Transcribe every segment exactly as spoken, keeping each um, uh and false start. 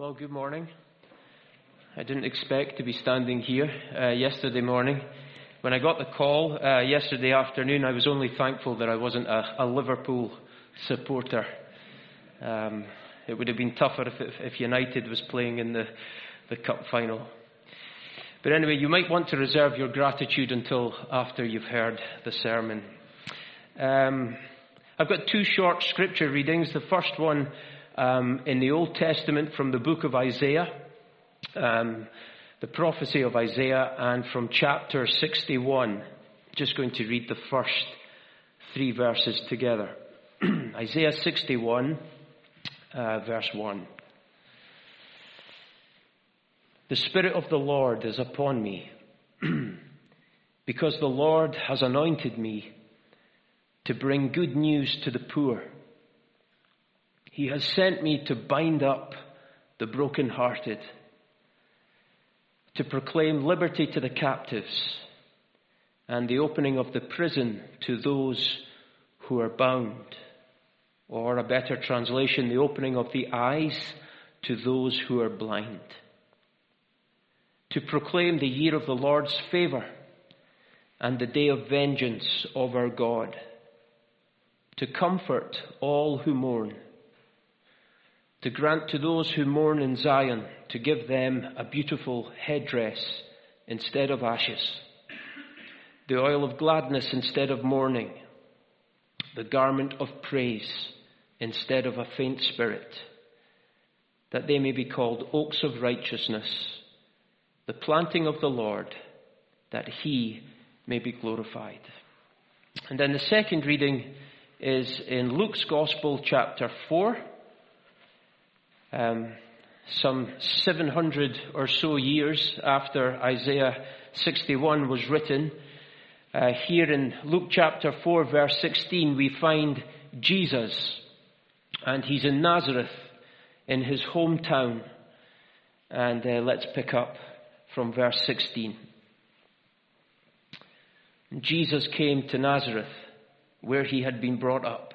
Well, good morning. I didn't expect to be standing here uh, yesterday morning. When I got the call uh, yesterday afternoon, I was only thankful that I wasn't a, a Liverpool supporter. Um, it would have been tougher if, if United was playing in the, the cup final. But anyway, you might want to reserve your gratitude until after you've heard the sermon. Um, I've got two short scripture readings. The first one um, in the Old Testament from the book of Isaiah. Um, the prophecy of Isaiah, and from chapter sixty-one. Just going to read the first three verses together. Isaiah sixty-one, uh, verse one. The Spirit of the Lord is upon me, because the Lord has anointed me to bring good news to the poor. He has sent me to bind up the brokenhearted, to proclaim liberty to the captives and the opening of the prison to those who are bound. Or a better translation, the opening of the eyes to those who are blind. To proclaim the year of the Lord's favor and the day of vengeance of our God. To comfort all who mourn. To grant to those who mourn in Zion, to give them a beautiful headdress instead of ashes, the oil of gladness instead of mourning, the garment of praise instead of a faint spirit, that they may be called oaks of righteousness, the planting of the Lord, that he may be glorified. And then the second reading is in Luke's Gospel, chapter four. Um, some seven hundred or so years after Isaiah sixty-one was written, uh, here in Luke chapter four, verse sixteen, we find Jesus, and he's in Nazareth, in his hometown. And uh, let's pick up from verse sixteen. Jesus came to Nazareth, where he had been brought up.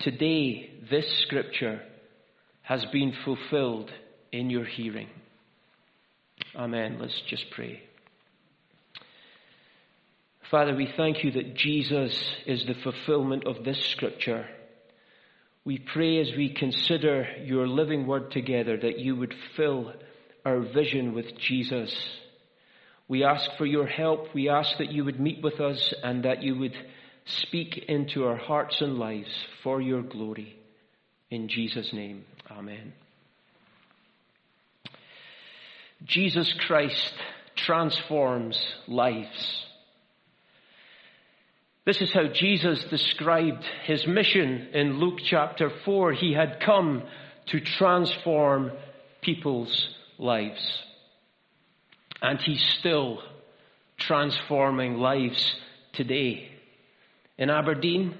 "Today, this scripture has been fulfilled in your hearing." Amen. Let's just pray. Father, we thank you that Jesus is the fulfillment of this scripture. We pray as we consider your living word together that you would fill our vision with Jesus. We ask for your help. We ask that you would meet with us and that you would speak into our hearts and lives for your glory. In Jesus' name, amen. Jesus Christ transforms lives. This is how Jesus described his mission in Luke chapter four. He had come to transform people's lives. And he's still transforming lives today. In Aberdeen,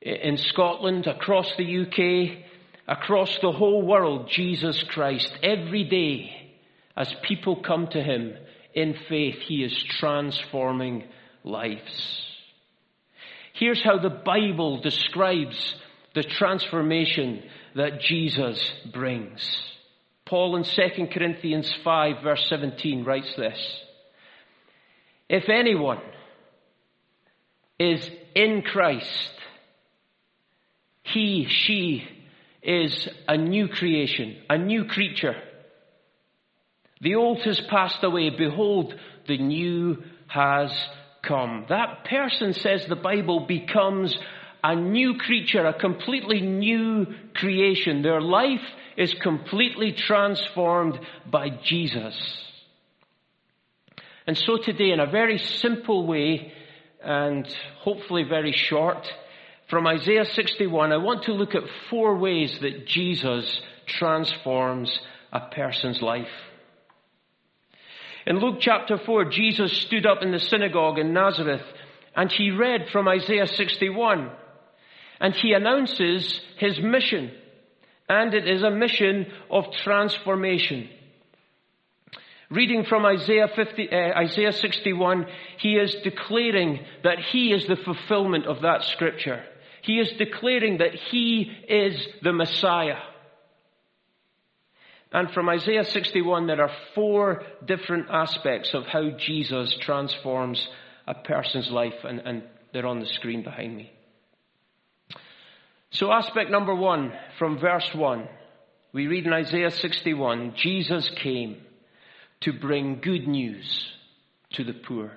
in Scotland, across the U K, across the whole world, Jesus Christ, every day, as people come to him in faith, he is transforming lives. Here's how the Bible describes the transformation that Jesus brings. Paul in Second Corinthians five, verse seventeen, writes this, "If anyone is in Christ, he, she is a new creation, a new creature. The old has passed away. Behold, the new has come. That person, says the Bible, becomes a new creature, a completely new creation. Their life is completely transformed by Jesus. And so today, in a very simple way, and hopefully very short, from Isaiah sixty-one, I want to look at four ways that Jesus transforms a person's life. In Luke chapter four, Jesus stood up in the synagogue in Nazareth, and he read from Isaiah sixty-one, and he announces his mission, and it is a mission of transformation. Reading from Isaiah, fifty, uh, Isaiah sixty-one, he is declaring that he is the fulfillment of that scripture. He is declaring that he is the Messiah. And from Isaiah sixty-one, there are four different aspects of how Jesus transforms a person's life, and, and they're on the screen behind me. So aspect number one, from verse one, we read in Isaiah sixty-one, Jesus came to bring good news to the poor.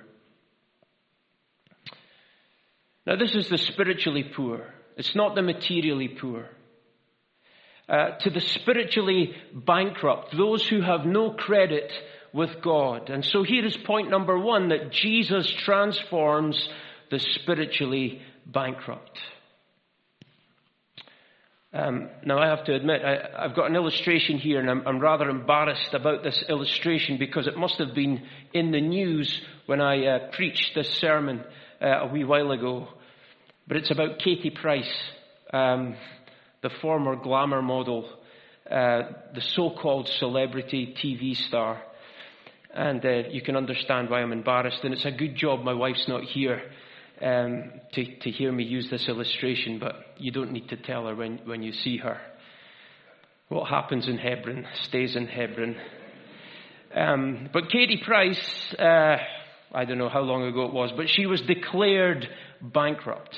Now this is the spiritually poor. It's not the materially poor. Uh, to the spiritually bankrupt, those who have no credit with God. And so here is point number one, that Jesus transforms the spiritually bankrupt. Um, now, I have to admit, I, I've got an illustration here, and I'm, I'm rather embarrassed about this illustration because it must have been in the news when I uh, preached this sermon uh, a wee while ago. But it's about Katie Price, um, the former glamour model, uh, the so-called celebrity T V star. And uh, you can understand why I'm embarrassed. And it's a good job my wife's not here Um, to, to hear me use this illustration, but you don't need to tell her when, when you see her. What happens in Hebron stays in Hebron. Um, but Katie Price, uh, I don't know how long ago it was, but she was declared bankrupt.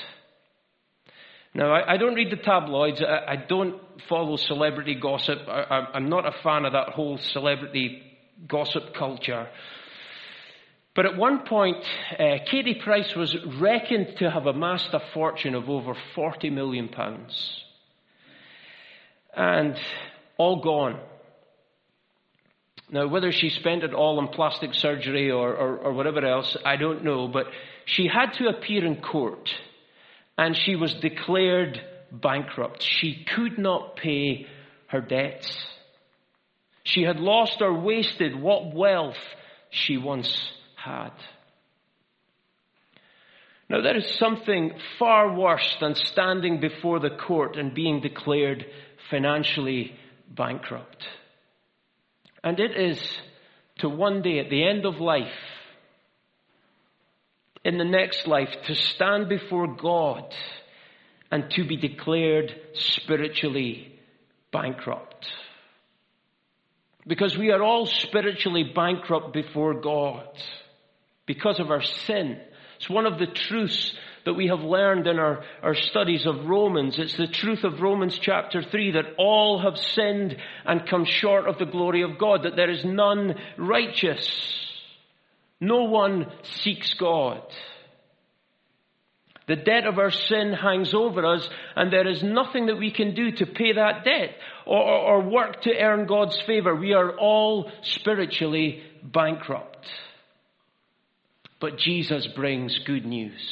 Now, I, I don't read the tabloids. I, I don't follow celebrity gossip. I, I, I'm not a fan of that whole celebrity gossip culture. But at one point, uh, Katie Price was reckoned to have amassed a fortune of over forty million pounds. And all gone. Now, whether she spent it all on plastic surgery or, or, or whatever else, I don't know. But she had to appear in court. And she was declared bankrupt. She could not pay her debts. She had lost or wasted what wealth she once had. had. Now, there is something far worse than standing before the court and being declared financially bankrupt. And it is to one day at the end of life, in the next life, to stand before God and to be declared spiritually bankrupt. Because we are all spiritually bankrupt before God, because of our sin. It's one of the truths that we have learned in our, our studies of Romans. It's the truth of Romans chapter three, that all have sinned and come short of the glory of God, that there is none righteous. No one seeks God. The debt of our sin hangs over us, and there is nothing that we can do to pay that debt or, or, or work to earn God's favor. We are all spiritually bankrupt. But Jesus brings good news.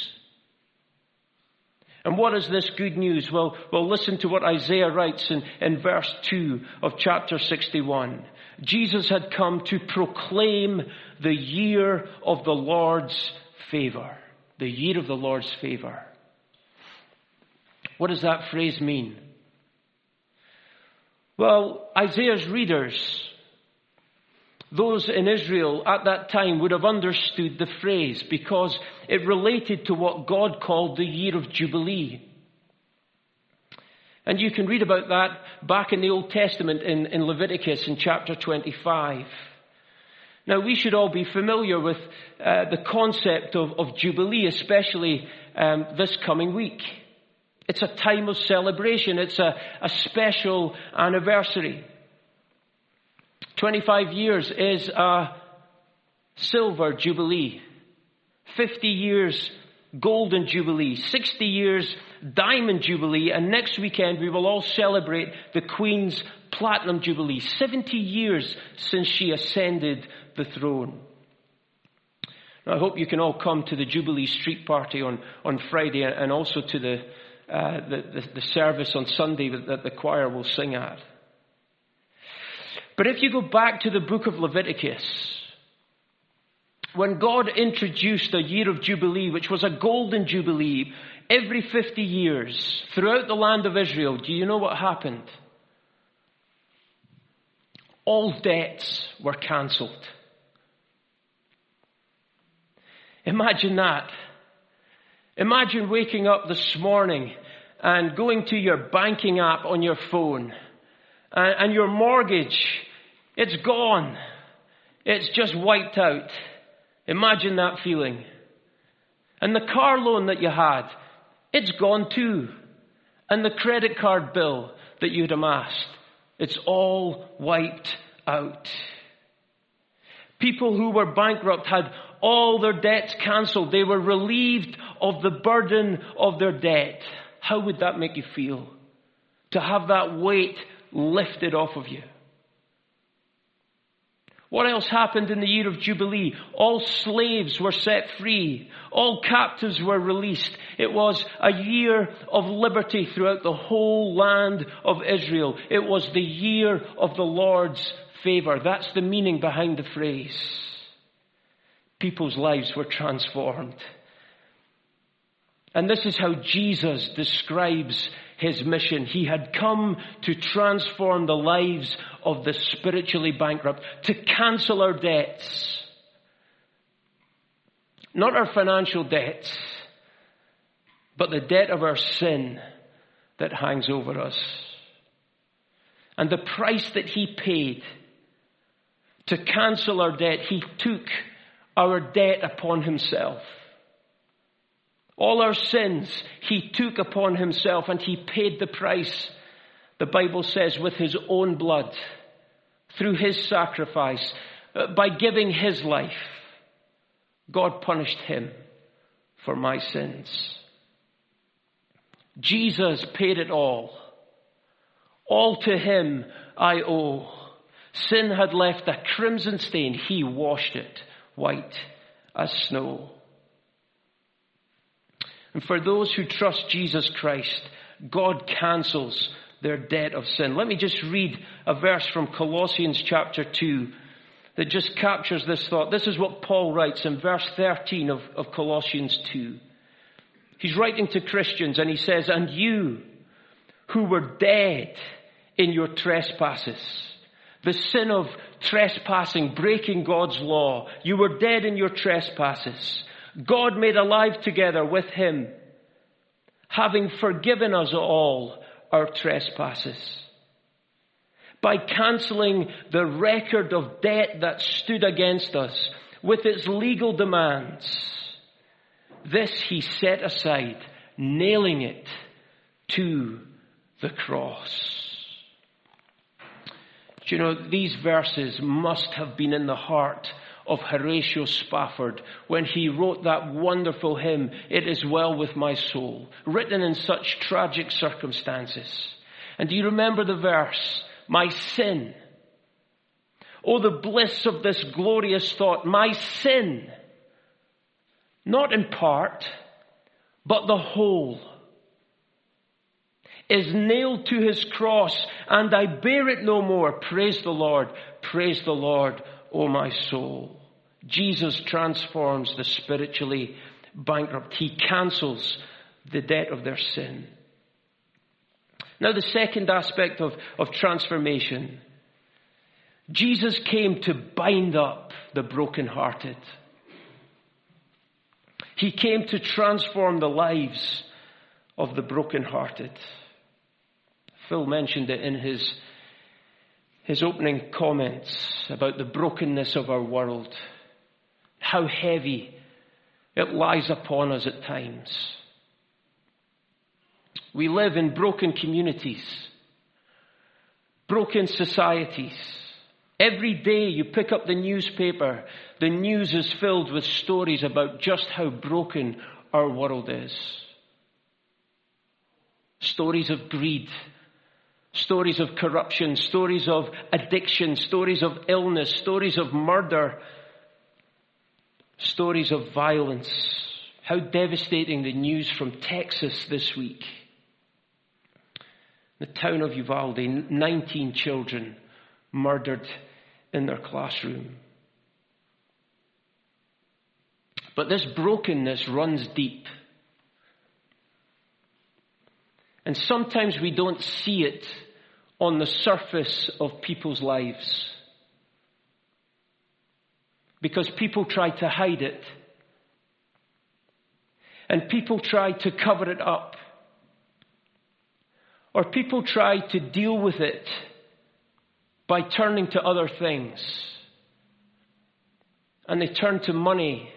And what is this good news? Well, well listen to what Isaiah writes in, in verse two of chapter sixty-one. Jesus had come to proclaim the year of the Lord's favor. The year of the Lord's favor. What does that phrase mean? Well, Isaiah's readers, those in Israel at that time, would have understood the phrase because it related to what God called the year of Jubilee. And you can read about that back in the Old Testament in, in Leviticus in chapter twenty-five. Now, we should all be familiar with uh, the concept of, of Jubilee, especially um, this coming week. It's a time of celebration. It's a, a special anniversary. twenty-five years is a silver jubilee. fifty years golden jubilee. sixty years diamond jubilee. And next weekend we will all celebrate the Queen's platinum jubilee. seventy years since she ascended the throne. Now, I hope you can all come to the Jubilee Street Party on, on Friday and also to the, uh, the, the, the service on Sunday that, that the choir will sing at. But if you go back to the book of Leviticus, when God introduced a year of Jubilee, which was a golden Jubilee, every fifty years throughout the land of Israel, do you know what happened? All debts were cancelled. Imagine that. Imagine waking up this morning and going to your banking app on your phone. And your mortgage, it's gone. It's just wiped out. Imagine that feeling. And the car loan that you had, it's gone too. And the credit card bill that you'd amassed, it's all wiped out. People who were bankrupt had all their debts cancelled. They were relieved of the burden of their debt. How would that make you feel? To have that weight lifted off of you. What else happened in the year of Jubilee? All slaves were set free. All captives were released. It was a year of liberty throughout the whole land of Israel. It was the year of the Lord's favor. That's the meaning behind the phrase. People's lives were transformed. And this is how Jesus describes his mission. He had come to transform the lives of the spiritually bankrupt, to cancel our debts. Not our financial debts, but the debt of our sin that hangs over us. And the price that he paid to cancel our debt, he took our debt upon himself. All our sins he took upon himself, and he paid the price, the Bible says, with his own blood, through his sacrifice, by giving his life. God punished him for my sins. Jesus paid it all. All to him I owe. Sin had left a crimson stain. He washed it white as snow. And for those who trust Jesus Christ, God cancels their debt of sin. Let me just read a verse from Colossians chapter two that just captures this thought. This is what Paul writes in verse thirteen of, of Colossians two. He's writing to Christians and he says, "And you who were dead in your trespasses," the sin of trespassing, breaking God's law, "you were dead in your trespasses, God made alive together with him, having forgiven us all our trespasses, by cancelling the record of debt that stood against us with its legal demands. This he set aside, nailing it to the cross." Do you know, these verses must have been in the heart of Horatio Spafford when he wrote that wonderful hymn, "It Is Well With My Soul," written in such tragic circumstances. And do you remember the verse? "My sin. Oh, the bliss of this glorious thought. My sin. Not in part, but the whole. Is nailed to his cross, and I bear it no more. Praise the Lord. Praise the Lord. Oh, my soul." Jesus transforms the spiritually bankrupt. He cancels the debt of their sin. Now, the second aspect of, of transformation. Jesus came to bind up the brokenhearted. He came to transform the lives of the brokenhearted. Phil mentioned it in his His opening comments about the brokenness of our world, how heavy it lies upon us at times. We live in broken communities, broken societies. Every day you pick up the newspaper, the news is filled with stories about just how broken our world is. Stories of greed, stories of corruption, stories of addiction, stories of illness, stories of murder, stories of violence. How devastating the news from Texas this week. The town of Uvalde, nineteen children murdered in their classroom. But this brokenness runs deep. And sometimes we don't see it on the surface of people's lives, because people try to hide it. And people try to cover it up. Or people try to deal with it by turning to other things. And they turn to money.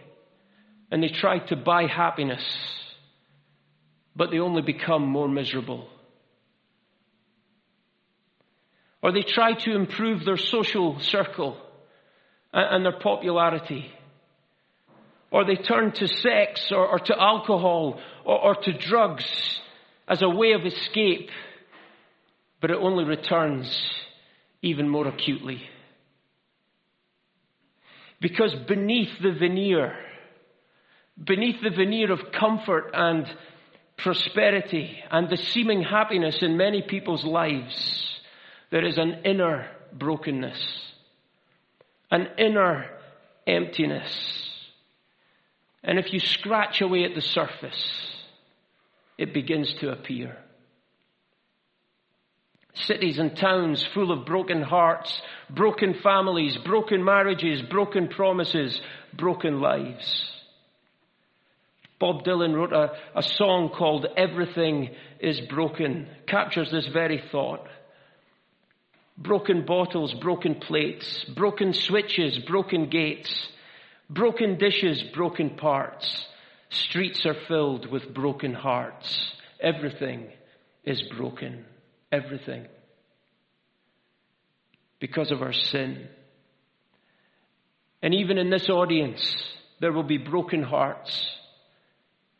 And they try to buy happiness. But they only become more miserable. Or they try to improve their social circle and their popularity. Or they turn to sex or, or to alcohol or, or to drugs as a way of escape. But it only returns even more acutely. Because beneath the veneer, beneath the veneer of comfort and prosperity and the seeming happiness in many people's lives, there is an inner brokenness, an inner emptiness. And if you scratch away at the surface, it begins to appear. Cities and towns full of broken hearts, broken families, broken marriages, broken promises, broken lives. Bob Dylan wrote a, a song called Everything is Broken. Captures this very thought. Broken bottles, broken plates, broken switches, broken gates, broken dishes, broken parts. Streets are filled with broken hearts. Everything is broken. Everything. Because of our sin. And even in this audience, there will be broken hearts,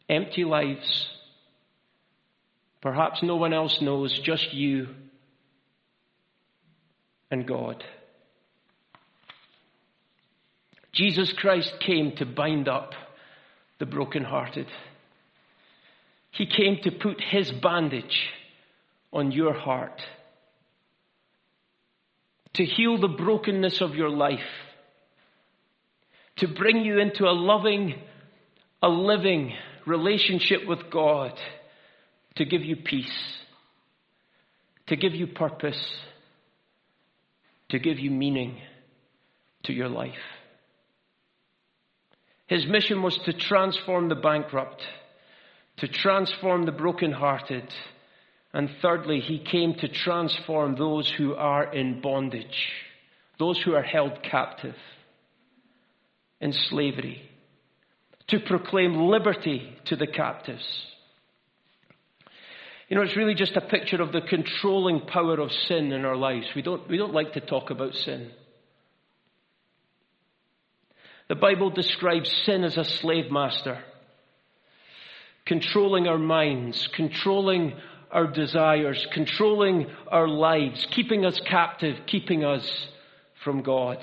empty lives. Perhaps no one else knows, just you and God. Jesus Christ came to bind up the brokenhearted. He came to put his bandage on your heart, to heal the brokenness of your life, to bring you into a loving, a living relationship with God, to give you peace, to give you purpose, to give you meaning to your life. His mission was to transform the bankrupt, to transform the brokenhearted. And thirdly, he came to transform those who are in bondage, those who are held captive in slavery, to proclaim liberty to the captives. You know, it's really just a picture of the controlling power of sin in our lives. We don't, we don't like to talk about sin. The Bible describes sin as a slave master, controlling our minds, controlling our desires, controlling our lives, keeping us captive, keeping us from God.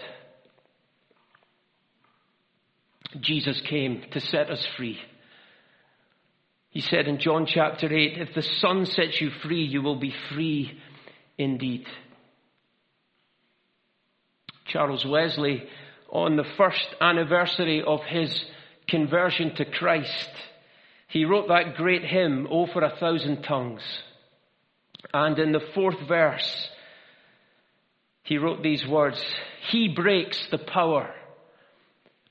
Jesus came to set us free. He said in John chapter eight, if the Son sets you free, you will be free indeed. Charles Wesley, on the first anniversary of his conversion to Christ, he wrote that great hymn, "Oh for a Thousand Tongues." And in the fourth verse, he wrote these words, "He breaks the power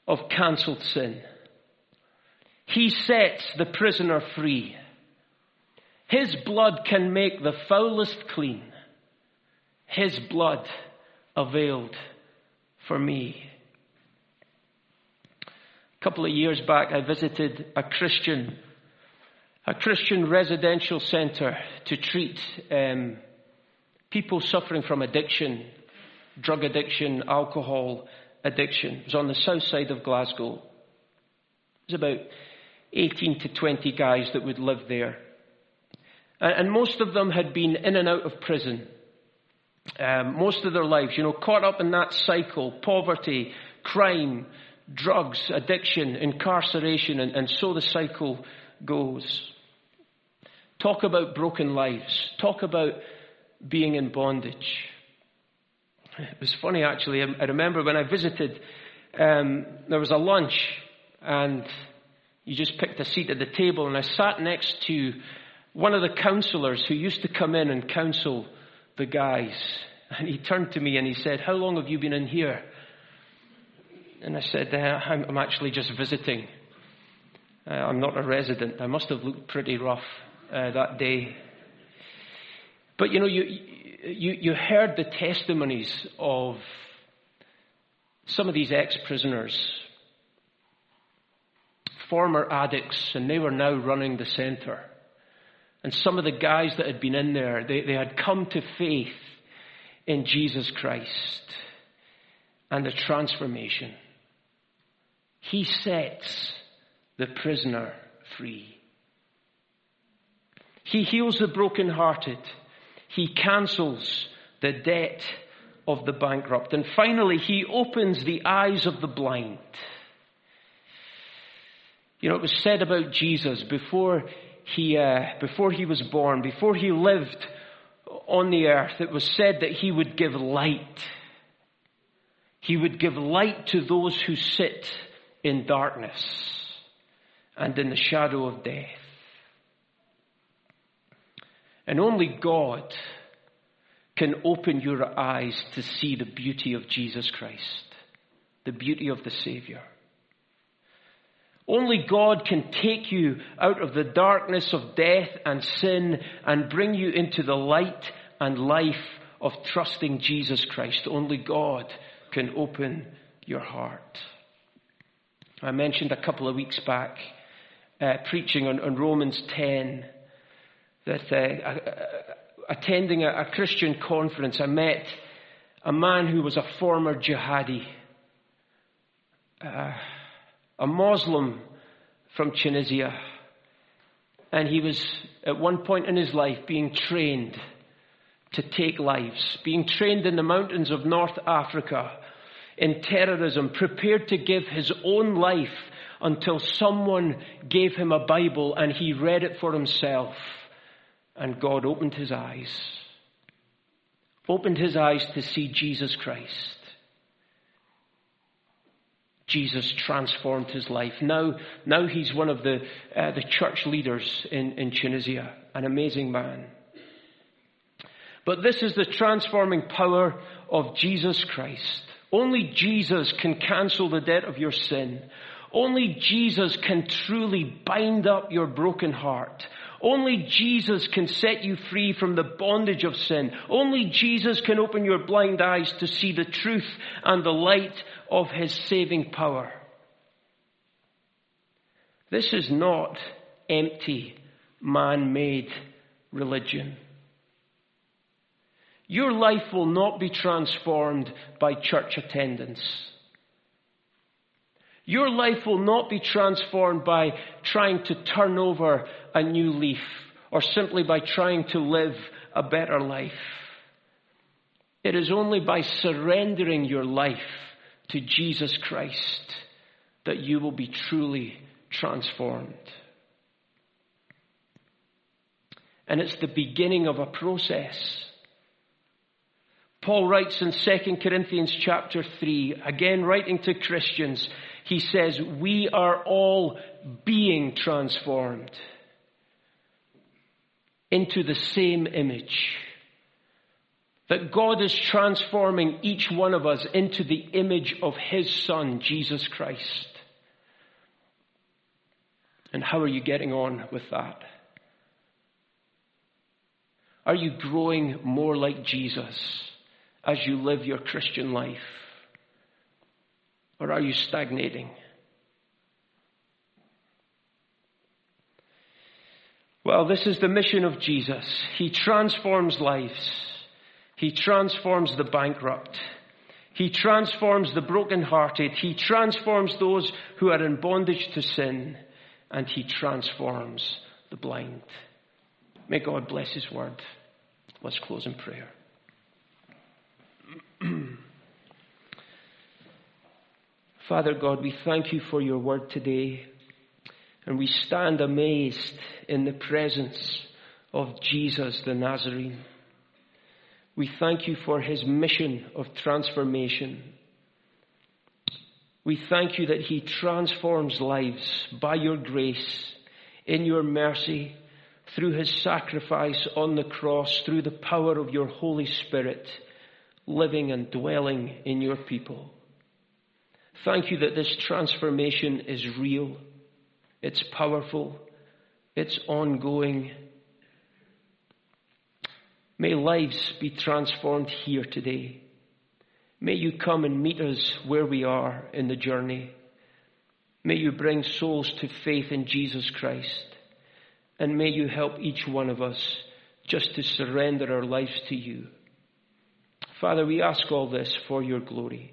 of cancelled sin. He sets the prisoner free. His blood can make the foulest clean. His blood availed for me." A couple of years back, I visited a Christian a Christian residential center to treat um, people suffering from addiction, drug addiction, alcohol addiction. It was on the south side of Glasgow. It was about eighteen to twenty guys that would live there. And most of them had been in and out of prison um, most of their lives, you know, caught up in that cycle, poverty, crime, drugs, addiction, incarceration, and, and so the cycle goes. Talk about broken lives. Talk about being in bondage. It was funny, actually. I, I remember when I visited, um, there was a lunch, and you just picked a seat at the table, and I sat next to one of the counsellors who used to come in and counsel the guys. And he turned to me and he said, "How long have you been in here?" And I said, uh, I'm, I'm actually just visiting. Uh, I'm not a resident. I must have looked pretty rough uh, that day. But, you know, you, you, you heard the testimonies of some of these ex-prisoners, former addicts, and they were now running the centre. And some of the guys that had been in there, they, they had come to faith in Jesus Christ and the transformation. He sets the prisoner free. He heals the brokenhearted. He cancels the debt of the bankrupt. And finally, he opens the eyes of the blind. You know, it was said about Jesus before He, uh, before he was born, before he lived on the earth, it was said that he would give light. He would give light to those who sit in darkness and in the shadow of death. And only God can open your eyes to see the beauty of Jesus Christ, the beauty of the Savior. Only God can take you out of the darkness of death and sin and bring you into the light and life of trusting Jesus Christ. Only God can open your heart. I mentioned a couple of weeks back, uh, preaching on, on Romans ten, that uh, uh, attending a, a Christian conference, I met a man who was a former jihadi. Uh, A Muslim from Tunisia. And he was at one point in his life being trained to take lives, being trained in the mountains of North Africa in terrorism, prepared to give his own life until someone gave him a Bible and he read it for himself. And God opened his eyes, opened his eyes to see Jesus Christ. Jesus transformed his life. Now, now he's one of the uh, the church leaders in, in Tunisia, an amazing man. But this is the transforming power of Jesus Christ. Only Jesus can cancel the debt of your sin. Only Jesus can truly bind up your broken heart. Only Jesus can set you free from the bondage of sin. Only Jesus can open your blind eyes to see the truth and the light of his saving power. This is not empty, man-made religion. Your life will not be transformed by church attendance. Your life will not be transformed by trying to turn over a new leaf or simply by trying to live a better life. It is only by surrendering your life to Jesus Christ that you will be truly transformed. And it's the beginning of a process. Paul writes in Second Corinthians chapter three, again writing to Christians, he says, "We are all being transformed into the same image." That God is transforming each one of us into the image of his Son, Jesus Christ. And how are you getting on with that? Are you growing more like Jesus as you live your Christian life? Or are you stagnating? Well, this is the mission of Jesus. He transforms lives. He transforms the bankrupt. He transforms the brokenhearted. He transforms those who are in bondage to sin. And he transforms the blind. May God bless his word. Let's close in prayer. Father God, we thank you for your word today. And we stand amazed in the presence of Jesus the Nazarene. We thank you for his mission of transformation. We thank you that he transforms lives by your grace, in your mercy, through his sacrifice on the cross, through the power of your Holy Spirit, living and dwelling in your people. Thank you that this transformation is real. It's powerful. It's ongoing. May lives be transformed here today. May you come and meet us where we are in the journey. May you bring souls to faith in Jesus Christ. And may you help each one of us just to surrender our lives to you. Father, we ask all this for your glory.